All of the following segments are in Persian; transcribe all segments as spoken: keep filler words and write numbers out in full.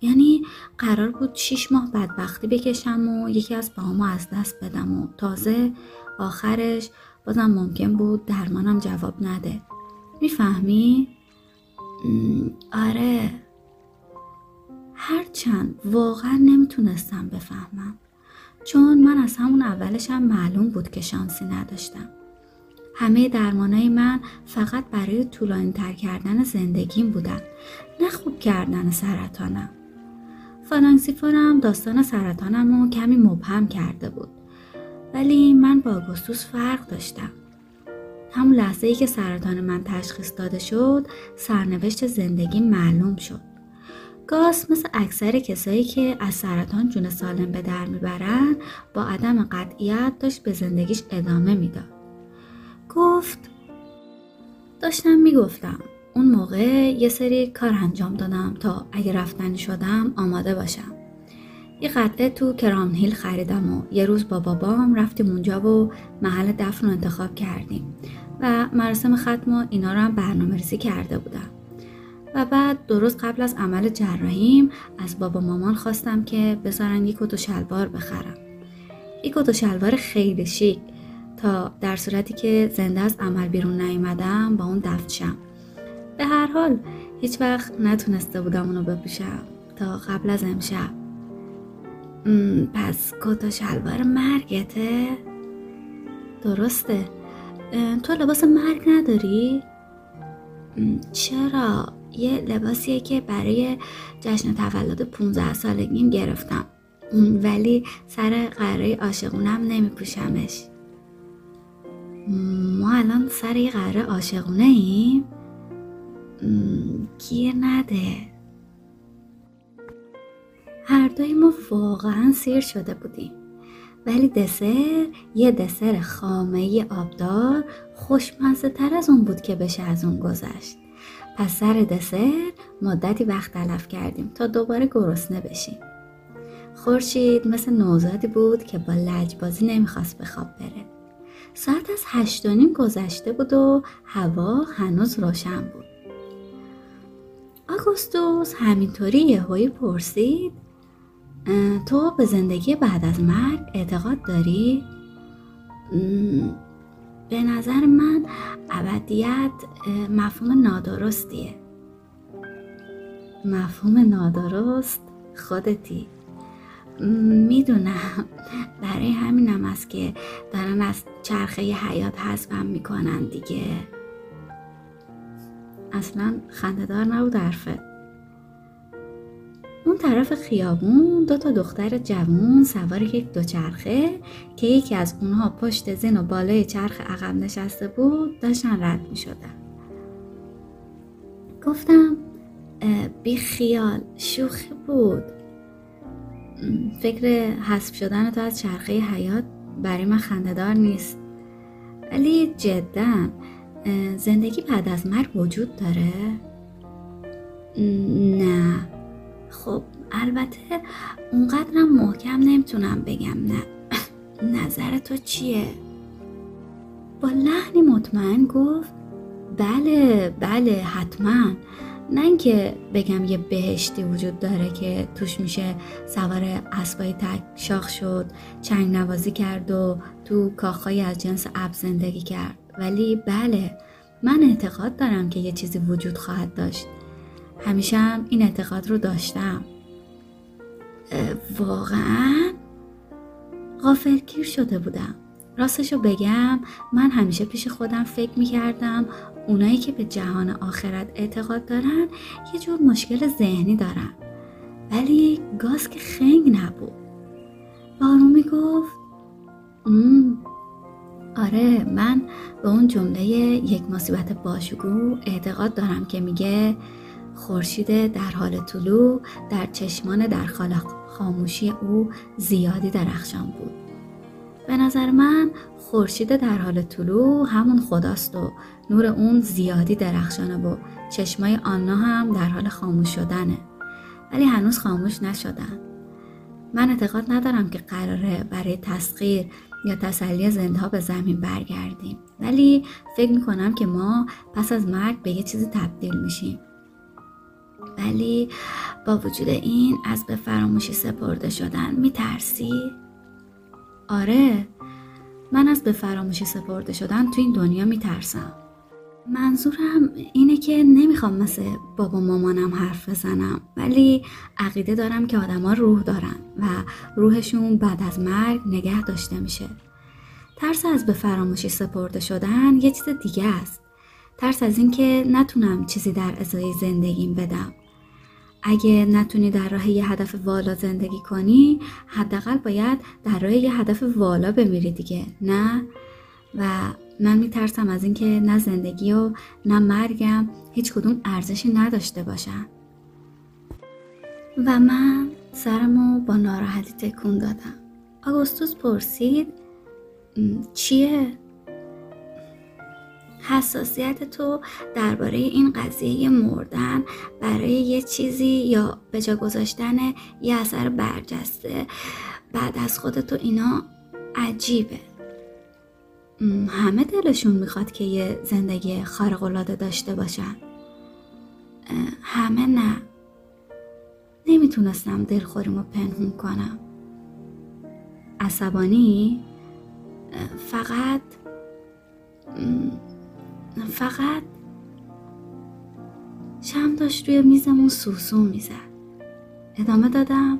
یعنی قرار بود شیش ماه بدبختی بکشم و یکی از باهامو از دست بدم و تازه آخرش بازم ممکن بود درمانم جواب نده. میفهمی؟ آره. هرچند واقعا نمیتونستم بفهمم، چون من از همون اولشم هم معلوم بود که شانسی نداشتم. همه درمانای من فقط برای طولانی تر کردن زندگیم بودن، نه خوب کردن سرطانم. فانانکسیفورم داستان سرطانم رو کمی مبهم کرده بود، ولی من با آگوستوس فرق داشتم. همون لحظه ای که سرطان من تشخیص داده شد، سرنوشت زندگی معلوم شد. گاس مثل اکثر کسایی که از سرطان جون سالم به در میبرن، با عدم قطعیت داشت به زندگیش ادامه میداد. گفت داشتم میگفتم اون موقع یه سری کار انجام دادم تا اگه رفتنی شدم آماده باشم. یه قطعه تو کرامن هیل خریدم و یه روز با بابام رفتیم اونجا و محل دفن رو انتخاب کردیم و مراسم ختم و اینا رو هم برنامه‌ریزی کرده بودم. و بعد دو روز قبل از عمل جراحیم از بابا مامان خواستم که بذارن یک کت و شلوار بخرم. یک کت و شلوار خیلی شیک تا در صورتی که زنده از عمل بیرون نیومدم با اون دفتشم. به هر حال هیچ وقت نتونسته بودم اونو بپوشم تا قبل از امشب. پس کت و شلوار مرگته؟ درسته. تو لباس مرگ نداری؟ چرا؟ یه لباسیه که برای جشن تولد پونزده سالگیم گرفتم، ولی سر قراره عاشقونم نمیپوشمش. ما الان سر یه قراره عاشقونه ایم؟ گیر نده. هر دوی ما واقعا سیر شده بودیم، ولی دسر یه دسر خامه آبدار خوشمزه تر از اون بود که بشه از اون گذشت. پس سر دسر مدتی وقت تلف کردیم تا دوباره گرسنه بشیم. خورشید مثل نوزادی بود که با لجبازی نمیخواست به خواب بره. ساعت از هشت و نیم گذشته بود و هوا هنوز روشن بود. آگوستوس همینطوری یهویی پرسید تو به زندگی بعد از مرگ اعتقاد داری؟ به نظر من ابدیت مفهوم نادرستیه. مفهوم نادرست خودتی. میدونم، برای همینم است که دارن از چرخه حیات حذفم میکنن دیگه. اصلا خنده‌دار نبود حرفه. اون طرف خیابون دو تا دختر جوان سوار یک دوچرخه که یکی از اونها پشت زن و بالای چرخ عقب نشسته بود داشتن رد می شدن. گفتم بی خیال، شوخی بود. فکر حذف شدن تو از چرخه حیات برای من خنده‌دار نیست، ولی جدا زندگی بعد از مرگ وجود داره؟ نه. خب البته اونقدرم محکم نمیتونم بگم. نه. نظر تو چیه؟ با لحنی مطمئن گفت بله بله حتما. نه اینکه بگم یه بهشتی وجود داره که توش میشه سوار اسبای تک شاخ شد، چنگ نوازی کرد و تو کاخهای از جنس اب زندگی کرد، ولی بله من اعتقاد دارم که یه چیزی وجود خواهد داشت. همیشه هم این اعتقاد رو داشتم. واقعا غافلگیر شده بودم. راستشو بگم من همیشه پیش خودم فکر میکردم اونایی که به جهان آخرت اعتقاد دارن یه جور مشکل ذهنی دارن، ولی گاز که خنگ نبود. بارومی گفت آره من به اون جمله یک مصیبت باشگو اعتقاد دارم که میگه خورشید در حال طلوع در چشمان در خاموشی او زیادی درخشان بود. به نظر من خورشید در حال طلوع همون خداست و نور اون زیادی درخشانه و چشمای آنا هم در حال خاموش شدنه، ولی هنوز خاموش نشدن. من اعتقاد ندارم که قراره برای تسخیر یا تسلی زنده ها به زمین برگردیم، ولی فکر میکنم که ما پس از مرگ به یه چیزی تبدیل میشیم. ولی با وجود این از به فراموشی سپرده شدن میترسی؟ آره، من از به فراموشی سپرده شدن تو این دنیا میترسم. منظورم اینه که نمیخوام مثل بابا مامانم حرف بزنم، ولی عقیده دارم که آدم ها روح دارن و روحشون بعد از مرگ نگه داشته میشه. ترس از به فراموشی سپرده شدن یه چیز دیگه است. ترس از این که نتونم چیزی در ازای زندگیم بدم. اگه نتونی در راه یه هدف والا زندگی کنی، حداقل باید در راه یه هدف والا بمیری دیگه، نه؟ و من میترسم از این که نه زندگی و نه مرگم هیچ کدوم ارزشی نداشته باشن. و من سرمو با ناراحتی تکون دادم. آگوستوس پرسید چیه؟ حساسیت تو درباره این قضیه مردن برای یه چیزی یا به جا گذاشتن یه اثر برجسته بعد از خودت و اینا عجیبه. همه دلشون میخواد که یه زندگی خارق‌العاده داشته باشن. همه نه. نمیتونستم دلخوریمو پنهون کنم. عصبانی؟ فقط فقط شم داشت روی میزمون سوسو میزد. ادامه دادم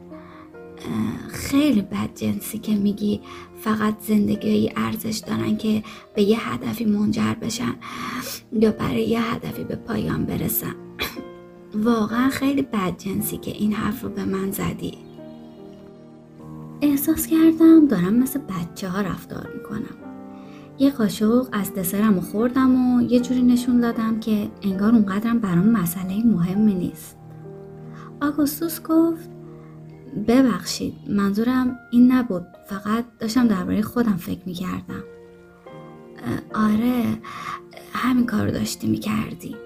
خیلی بد جنسی که میگی فقط زندگی ارزش دارن که به یه هدفی منجر بشن یا برای یه هدفی به پایان برسن. واقعا خیلی بد جنسی که این حرف رو به من زدی. احساس کردم دارم مثل بچه ها رفتار میکنم. یه قاشق از دسرم خوردم و یه جوری نشون دادم که انگار اونقدرم برام مسئله مهمی نیست. آگوستوس گفت ببخشید، منظورم این نبود، فقط داشتم درباره خودم فکر میکردم. آره، همین کار رو داشتی میکردی.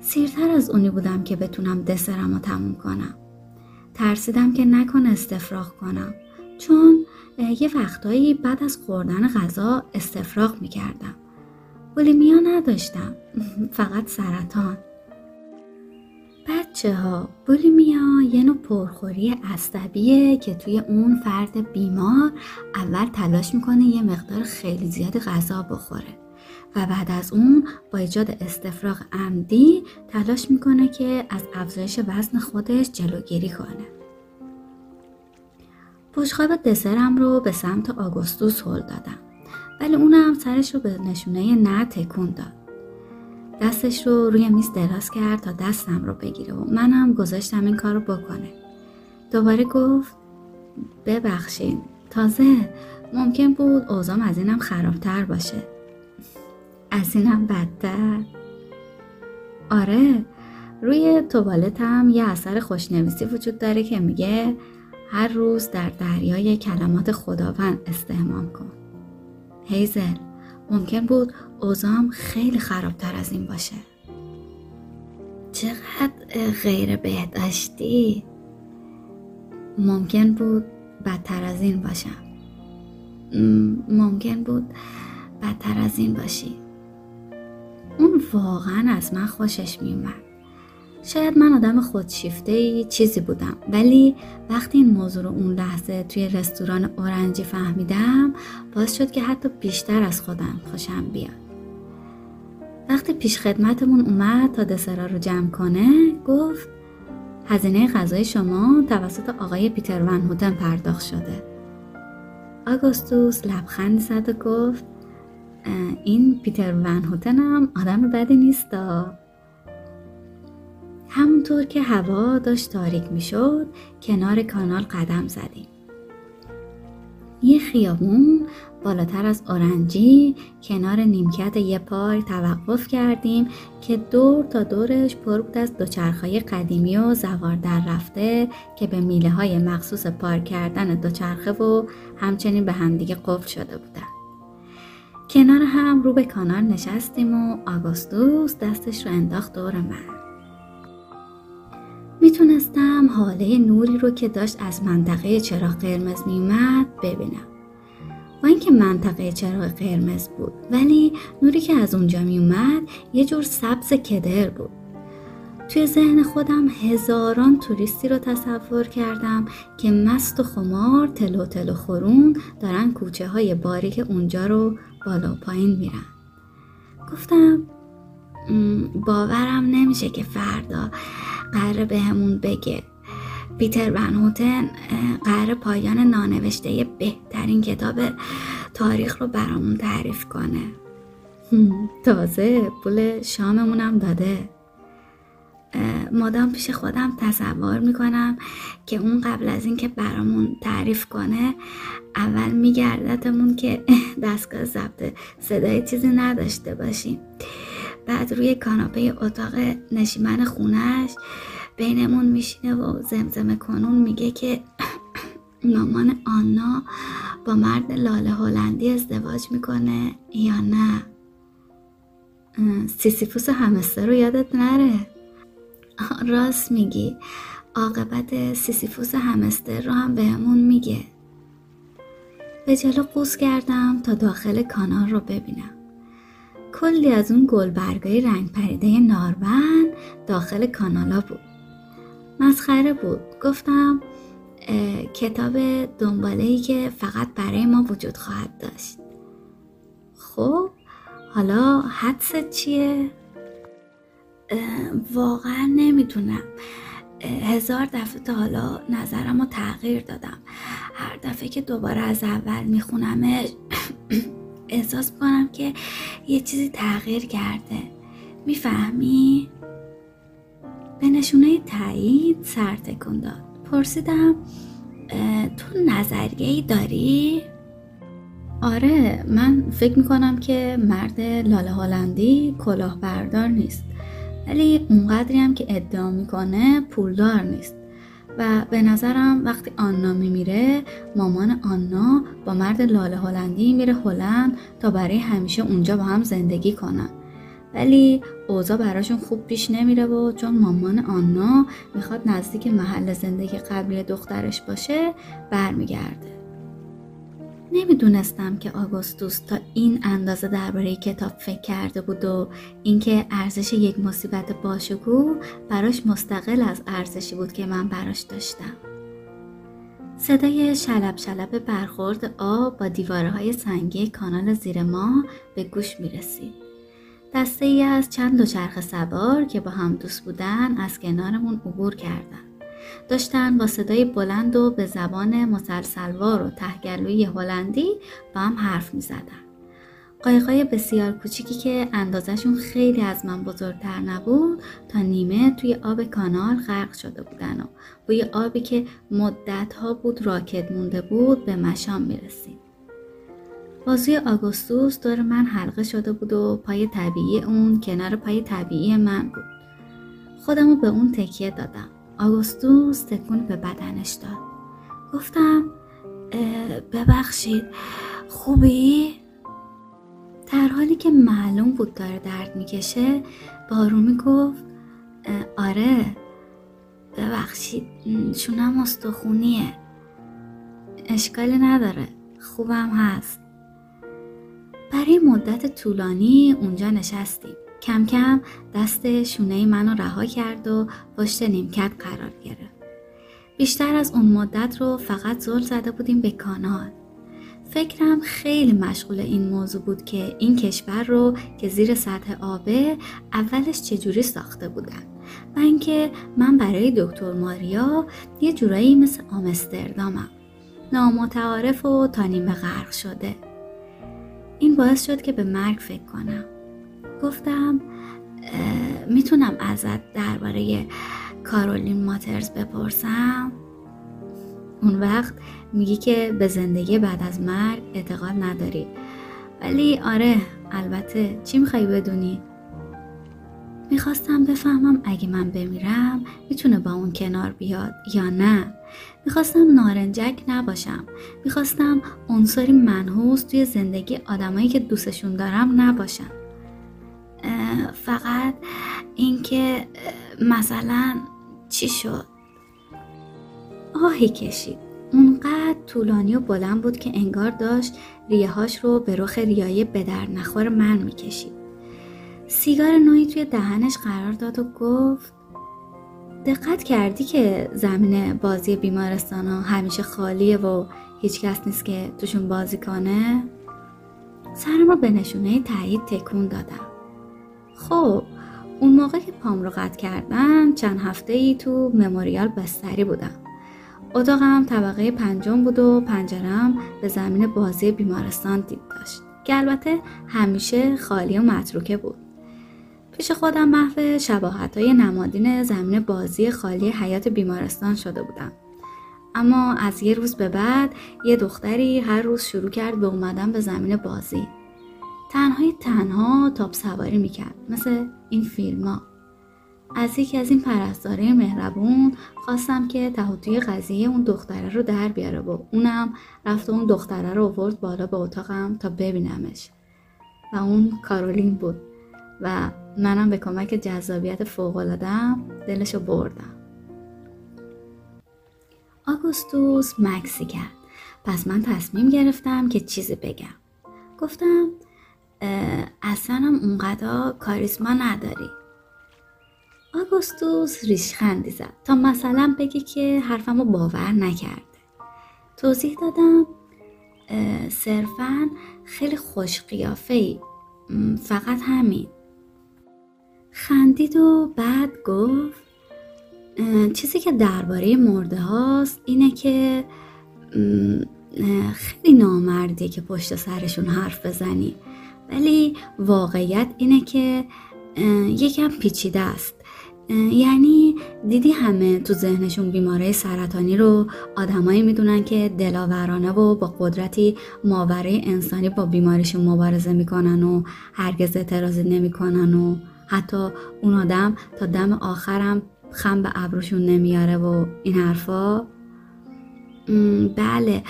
سیرتر از اونی بودم که بتونم دسرم رو تموم کنم. ترسیدم که نکنه استفراغ کنم، چون یه وقتایی بعد از خوردن غذا استفراغ میکردم. بولیمیا نداشتم، فقط سرطان. بچه ها، بولیمیا یه نوع پرخوری عصبیه که توی اون فرد بیمار اول تلاش میکنه یه مقدار خیلی زیاد غذا بخوره و بعد از اون با ایجاد استفراغ عمدی تلاش میکنه که از افزایش وزن خودش جلوگیری کنه. بشقاب دسرم رو به سمت آگوستوس هل دادم، ولی اونم سرش رو به نشونه نه تکون داد. دستش رو روی میز دراز کرد تا دستم رو بگیره و منم گذاشتم این کار رو بکنه. دوباره گفت ببخشید، تازه ممکن بود اوضاعم از اینم خرابتر باشه. از اینم بدتر؟ آره، روی توالتم یه اثر خوشنویسی وجود داره که میگه هر روز در دریای کلمات خداوند استحمام کن. هیزل، ممکن بود اوضاعم خیلی خرابتر از این باشه. چقدر غیر بهداشتی. ممکن بود بدتر از این باشم. ممکن بود بدتر از این باشی. اون واقعا از من خوشش میومد. شاید من آدم خودشیفته‌ای چیزی بودم، ولی وقتی این موضوع رو اون لحظه توی رستوران اورنجی فهمیدم، باعث شد که حتی بیشتر از خودم خوشم بیاد. وقتی پیش خدمتمون اومد تا دسرا رو جمع کنه، گفت هزینه غذای شما توسط آقای پیتر ون هوتن پرداخت شده. آگوستوس لبخند زد و گفت این پیتر ون هوتن هم آدم بدی نیست. همونطور که هوا داشت تاریک می شد، کنار کانال قدم زدیم. یه خیابون بالاتر از اورنجی کنار نیمکت یه پارک توقف کردیم که دور تا دورش پر بود از دوچرخه‌های قدیمی و زوار در رفته که به میله های مخصوص پارک کردن دوچرخه و همچنین به همدیگه قفل شده بودن. کنار هم رو به کانال نشستیم و آگوستوس دستش رو انداخت دور من. میتونستم حاله نوری رو که داشت از منطقه چراغ قرمز میومد ببینم. با اینکه منطقه چراغ قرمز بود، ولی نوری که از اونجا میومد یه جور سبز کدر بود. توی ذهن خودم هزاران توریستی رو تصور کردم که مست و خمار تلو تلو خورون دارن کوچه های باریک اونجا رو بالا و پایین میرن. گفتم باورم نمیشه که فردا قراره به همون بگه پیتر ون هوتن قراره پایان نانوشته بهترین کتاب تاریخ رو برامون تعریف کنه. تازه پول شاممونم داده. مادام پیش خودم تصور میکنم که اون قبل از این که برامون تعریف کنه اول میگردتمون که دستگاه ضبط صدای چیزی نداشته باشیم. بعد روی کاناپه اتاق نشیمن خونهش بینمون میشینه و زمزمه کنون میگه که مامان آنا با مرد لاله هلندی ازدواج میکنه یا نه. سیسیفوس همستر رو یادت نره. راست میگی، عاقبت سیسیفوس همستر رو هم بهمون میگه. به جلو قوز کردم تا داخل کانال رو ببینم. کلی از اون گلبرگای رنگ پریده نارون داخل کانالا بود. مسخره بود. گفتم کتاب دنباله‌ای که فقط برای ما وجود خواهد داشت. خب حالا حدست چیه؟ واقعا نمیدونم. هزار دفعه تا حالا نظرم رو تغییر دادم. هر دفعه که دوباره از اول میخونمش احساس میکنم که یه چیزی تغییر کرده. میفهمی؟ به نشونه تایید سر تکون داد. پرسیدم تو نظریه‌ای داری؟ آره، من فکر میکنم که مرد لاله هلندی کلاهبردار نیست، ولی اونقدری هم که ادعا میکنه پولدار نیست و به نظرم وقتی آنا میمیره مامان آنا با مرد لاله هلندی میره هلند تا برای همیشه اونجا با هم زندگی کنن، ولی اوضاع براشون خوب پیش نمیره و چون مامان آنا میخواد نزدیک محل زندگی قبلی دخترش باشه برمیگرده. نمیدونستم که آگوستوس تا این اندازه درباره کتاب فکر کرده بود و اینکه ارزش یک مصیبت باشکوه براش مستقل از ارزشی بود که من براش داشتم. صدای شلب شلب برخورد آب با دیوارهای سنگی کانال زیر ما به گوش میرسید. دسته ای از چند دوچرخه سوار که با هم دوست بودن از کنارمون عبور کردن. داشتن با صدای بلند و به زبان مسلسلوار و تهگلوی هلندی با هم حرف می زدن. قایقای بسیار کوچیکی که اندازشون خیلی از من بزرگتر نبود تا نیمه توی آب کانال غرق شده بودن و بوی آبی که مدتها بود راکد مونده بود به مشام می رسید. بازوی آگوستوس دور من حلقه شده بود و پای طبیعی اون کنار پای طبیعی من بود. خودمو به اون تکیه دادم. آگوستوس تکون به بدنش داد. گفتم ببخشید خوبی؟ در حالی که معلوم بود داره درد میکشه با آرومی گفت آره ببخشید شونم استخونیه. اشکالی نداره، خوبم هست. برای مدت طولانی اونجا نشستیم. کم کم دست شونه منو رها کرد و پشت نیمکت قرار گرفت. بیشتر از اون مدت رو فقط زل زده بودیم به کانال. فکرم خیلی مشغول این موضوع بود که این کشور رو که زیر سطح آبه اولش چجوری ساخته بودن و اینکه من برای دکتر ماریا یه جورایی مثل آمستردامم، نامتعارف و تا نیمه غرق شده. این باعث شد که به مرگ فکر کنم. گفتم میتونم ازت درباره کارولین ماترز بپرسم؟ اون وقت میگی که به زندگی بعد از مرگ اعتقاد نداری، ولی آره البته. چی میخوایی بدونی؟ میخواستم بفهمم اگه من بمیرم میتونه با اون کنار بیاد یا نه. میخواستم نارنجک نباشم. میخواستم عنصری منحوس توی زندگی آدمایی که دوستشون دارم نباشم. فقط اینکه مثلا چی شد؟ آهی کشید. اونقدر طولانی و بلند بود که انگار داشت ریه‌هاش رو به رخ ریایی بدر نخور من میکشید. سیگار نوعی توی دهنش قرار داد و گفت دقت کردی که زمین بازی بیمارستان ها همیشه خالیه و هیچ کس نیست که توشون بازی کنه؟ سرم رو به نشونه تایید تکون دادم. خب اون موقع که پام رو قطع کردم چند هفته ای تو مموریال بستری بودم. اتاقم طبقه پنجم بود و پنجرم به زمین بازی بیمارستان دید داشت که البته همیشه خالی و متروکه بود. پیش خودم محو شباهت‌های نمادین زمین بازی خالی حیات بیمارستان شده بودم. اما از یه روز به بعد یه دختری هر روز شروع کرد به اومدن به زمین بازی. تنهای تنها تاب سواری میکرد، مثل این فیلم ها. از یکی از این پرستاره مهربون خواستم که تهوتوی قضیه اون دختره رو در بیاره و اونم رفت و اون دختره رو آورد بالا به اتاقم تا ببینمش و اون کارولین بود و منم به کمک جذابیت فوق‌العاده‌ام دلشو بردم. آگوستوس مکسی کرد، پس من تصمیم گرفتم که چیزی بگم. گفتم اصلا هم اونقدر کاریزما نداری. آگوستوس ریشخندی زد تا مثلا بگه که حرفمو باور نکرده. توضیح دادم صرفا خیلی خوش قیافه‌ای، فقط همین. خندید و بعد گفت چیزی که درباره مرده هاست اینه که خیلی نامردیه که پشت سرشون حرف بزنی، ولی واقعیت اینه که یکم پیچیده است. یعنی دیدی همه تو ذهنشون بیماری سرطانی رو آدمایی میدونن که دلاورانه و با قدرتی ماورای انسانی با بیماریشون مبارزه میکنن و هرگز اعتراضی نمیکنن و حتی اون آدم تا دم آخرم خم به ابروشون نمیاره و این حرفا. بله،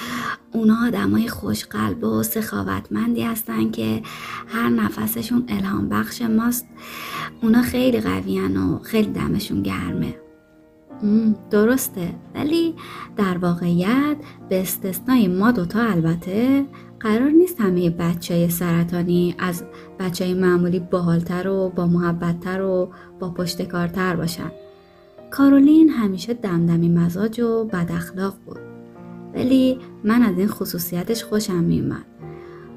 اونا آدمای خوشقلب و سخاوتمندی هستن که هر نفسشون الهام بخش ماست. اونا خیلی قویان و خیلی دمشون گرمه. درسته، ولی در واقعیت به استثنای ما دوتا البته قرار نیست همه بچه‌های سرطانی از بچه‌های معمولی باحال‌تر و با محبت‌تر و با پشتکارتر باشن. کارولین همیشه دمدمی مزاج و بد اخلاق بود، ولی من از این خصوصیتش خوشم میومد.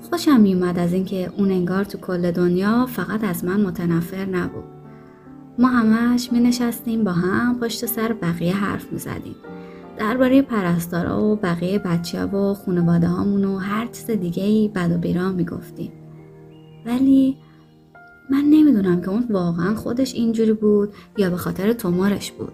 خوشم میومد از اینکه اون انگار تو کل دنیا فقط از من متنفر نبود. ما همش می نشستیم با هم پشت سر بقیه حرف می زدیم، درباره پرستارا و بقیه بچه‌ها و خانواده هامون و هر چیز دیگه‌ای بد و بیراه می گفتیم. ولی من نمیدونم که اون واقعا خودش اینجوری بود یا به خاطر تومارش بود.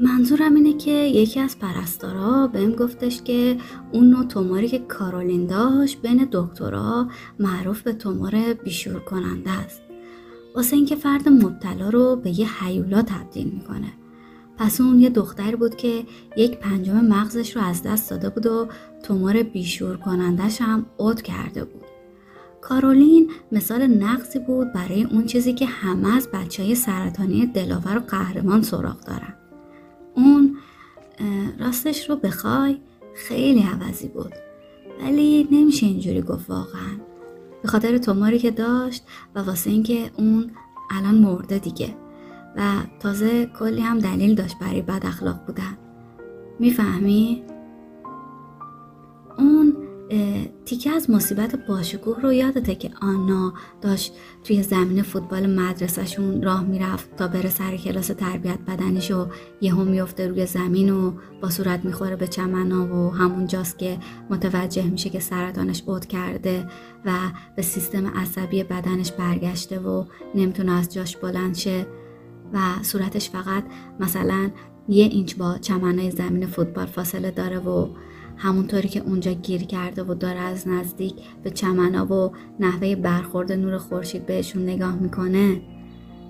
منظورم اینه که یکی از پرستارا بهم گفتش که اون نوع توماری که کارولین داشت بین دکترها معروف به تومار بیشور کننده است، واسه اینکه فرد مبتلا رو به یه هیولا تبدیل میکنه. پس اون یه دختر بود که یک پنجم مغزش رو از دست داده بود و تومار بیشور کنندش هم عود کرده بود. کارولین مثال نقصی بود برای اون چیزی که همه از بچه‌های سرطانی دلاور و قهرمان سراغ دارن. اون راستش رو بخوای خیلی عوضی بود، ولی نمیشه اینجوری گفت واقعا، به خاطر توماری که داشت و واسه اینکه اون الان مرده دیگه، و تازه کلی هم دلیل داشت برای بد اخلاق بودن. میفهمی؟ اون تیکه از مصیبت باشکوه رو یادته که آنا داشت توی زمین فوتبال مدرسهشون راه میرفت تا بره سر کلاس تربیت بدنش و یهو میفته روی زمین و با صورت میخوره به چمنا و همون جاست که متوجه میشه که سرطانش عود کرده و به سیستم عصبی بدنش برگشته و نمیتونه از جاش بلند شه و صورتش فقط مثلا یه اینچ با چمنای زمین فوتبال فاصله داره و همونطوری که اونجا گیر کرده و داره از نزدیک به چمنا و نحوه برخورد نور خورشید بهشون نگاه میکنه.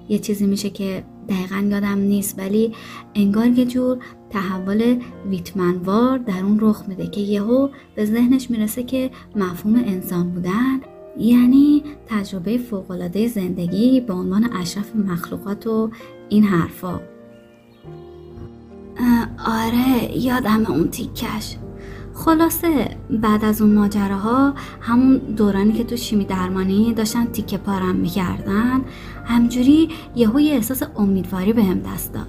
یه چیزی میشه که دقیقا یادم نیست، ولی انگار یه جور تحول ویتمنوار در اون رخ میده که یهو به ذهنش میرسه که مفهوم انسان بودن یعنی تجربه فوق‌العاده زندگی به عنوان اشرف مخلوقات و این حرفا. آره یادم اون تیکش. خلاصه بعد از اون ماجراها، همون دورانی که تو شیمی درمانی داشتن تیکه پارم میکردن، همجوری یهو یه احساس امیدواری بهم دست داد.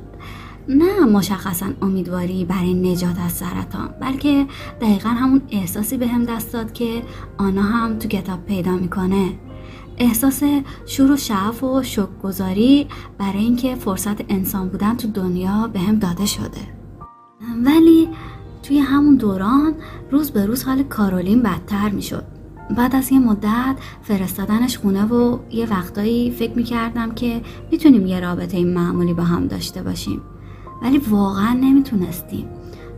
نه مشخصا امیدواری برای نجات از سرطان، بلکه دقیقا همون احساسی به هم دست داد که آنا هم تو کتاب پیدا میکنه. احساس شور و شعف و شکرگزاری برای اینکه فرصت انسان بودن تو دنیا به هم داده شده. ولی توی همون دوران روز به روز حال کارولین بدتر میشد. بعد از یه مدت فرستادنش خونه و یه وقتایی فکر میکردم که میتونیم یه رابطه معمولی با هم داشته باشیم، ولی واقعا نمیتونستیم،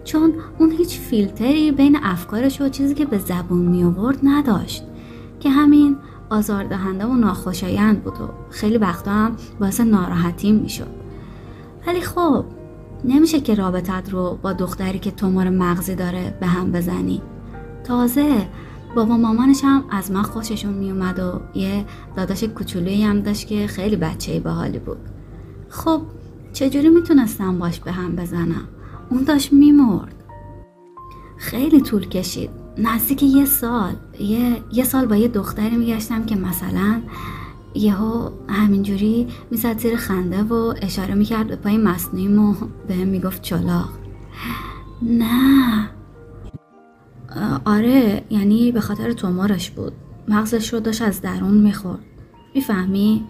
چون اون هیچ فیلتری بین افکارش و چیزی که به زبون میآورد نداشت که همین آزاردهنده و ناخوشایند بود و خیلی وقتا هم باعث ناراحتیم میشد. ولی خب نمیشه که رابطت رو با دختری که تومور مغزی داره به هم بزنی. تازه بابا مامانش هم از من خوششون میومد و یه داداش کوچولویی هم داشت که خیلی بچه‌ای باحالی بود. خب چجوری میتونستم باش به هم بزنم؟ اون داشت میمرد. خیلی طول کشید، نزدیک یه سال یه, یه سال با یه دختری میگشتم که مثلا یهو همینجوری میزد زیر خنده و اشاره میکرد به پای مصنوعیم و به هم میگفت چلاق. نه آره، یعنی به خاطر تومارش بود، مغزش رو داشت از درون میخورد، میفهمی؟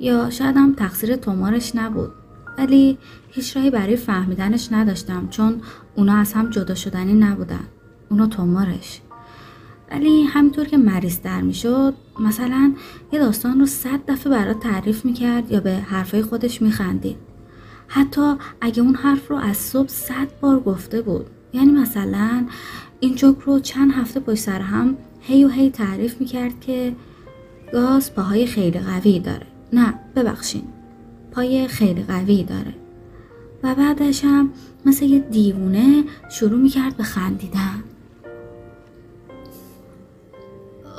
یا شاید هم تقصیر تومارش نبود، ولی هیچ راهی برای فهمیدنش نداشتم چون اونا از هم جدا شدنی نبودن، اونا تومارش. ولی همینطور که مریض در میشد مثلا یه داستان رو صد دفعه برات تعریف میکرد یا به حرفای خودش میخندید، حتی اگه اون حرف رو از صبح صد بار گفته بود. یعنی مثلا این جوک رو چند هفته پشت سر هم هی و هی تعریف میکرد که گاز پاهای خیلی قوی داره، نه ببخشین پای خیلی قوی داره، و بعدش هم مثل یه دیوونه شروع میکرد به خندیدن.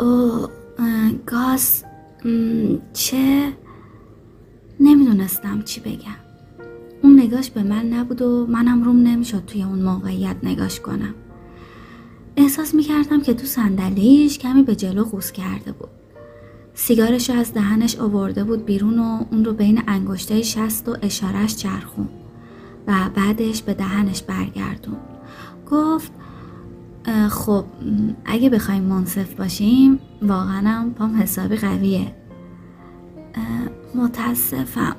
اوه گاز چه؟ نمیدونستم چی بگم. اون نگاش به من نبود و منم روم نمیشد توی اون موقعیت نگاش کنم. احساس میکردم که تو صندلیش کمی به جلو قوز کرده بود، سیگارش رو از دهنش آورده بود بیرون و اون رو بین انگشتای شست و اشارهش چرخون و بعدش به دهنش برگردون. گفت خب اگه بخوایم منصف باشیم واقعا هم پام حسابی قویه. متاسفم،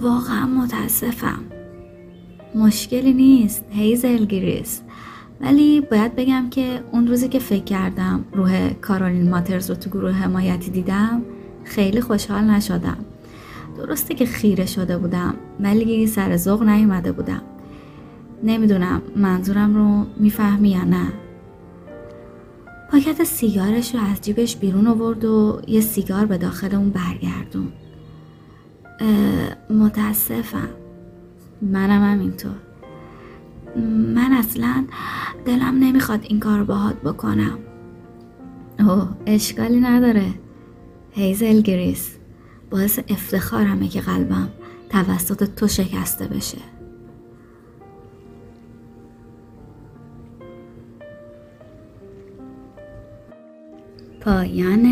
واقعا متاسفم. مشکلی نیست هیزل گریس، ولی باید بگم که اون روزی که فکر کردم روح کارولین ماترز رو تو گروه حمایتی دیدم خیلی خوشحال نشدم. درسته که خیره شده بودم ولی سر ذوق نیومده بودم. نمیدونم منظورم رو میفهمی یا نه. پاکت سیگارش رو از جیبش بیرون آورد و یه سیگار به داخل اون برگردون. متاسفم. منم هم اینطور. من اصلا دلم نمیخواد این کار باهات بکنم. اوه اشکالی نداره هیزل گریس، باعث افتخارمه که قلبم توسط تو شکسته بشه. پایان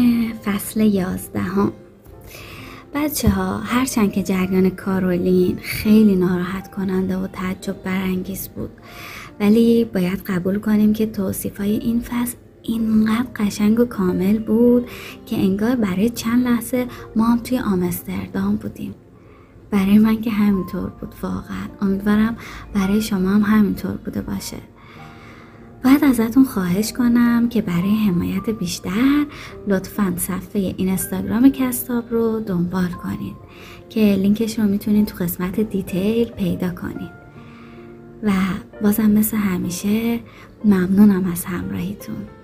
فصل یازدهم. بچه ها هرچند که جریان کارولین خیلی ناراحت کننده و تعجب برانگیز بود، ولی باید قبول کنیم که توصیفای این فصل اینقدر قشنگ و کامل بود که انگار برای چند لحظه ما هم توی آمستردام بودیم. برای من که همینطور بود واقعا، امیدوارم برای شما هم همینطور بوده باشه. باید ازتون خواهش کنم که برای حمایت بیشتر لطفاً صفحه اینستاگرام کستاب رو دنبال کنید که لینکش رو میتونید تو قسمت دیتیل پیدا کنید. و بازم مثل همیشه ممنونم از همراهیتون.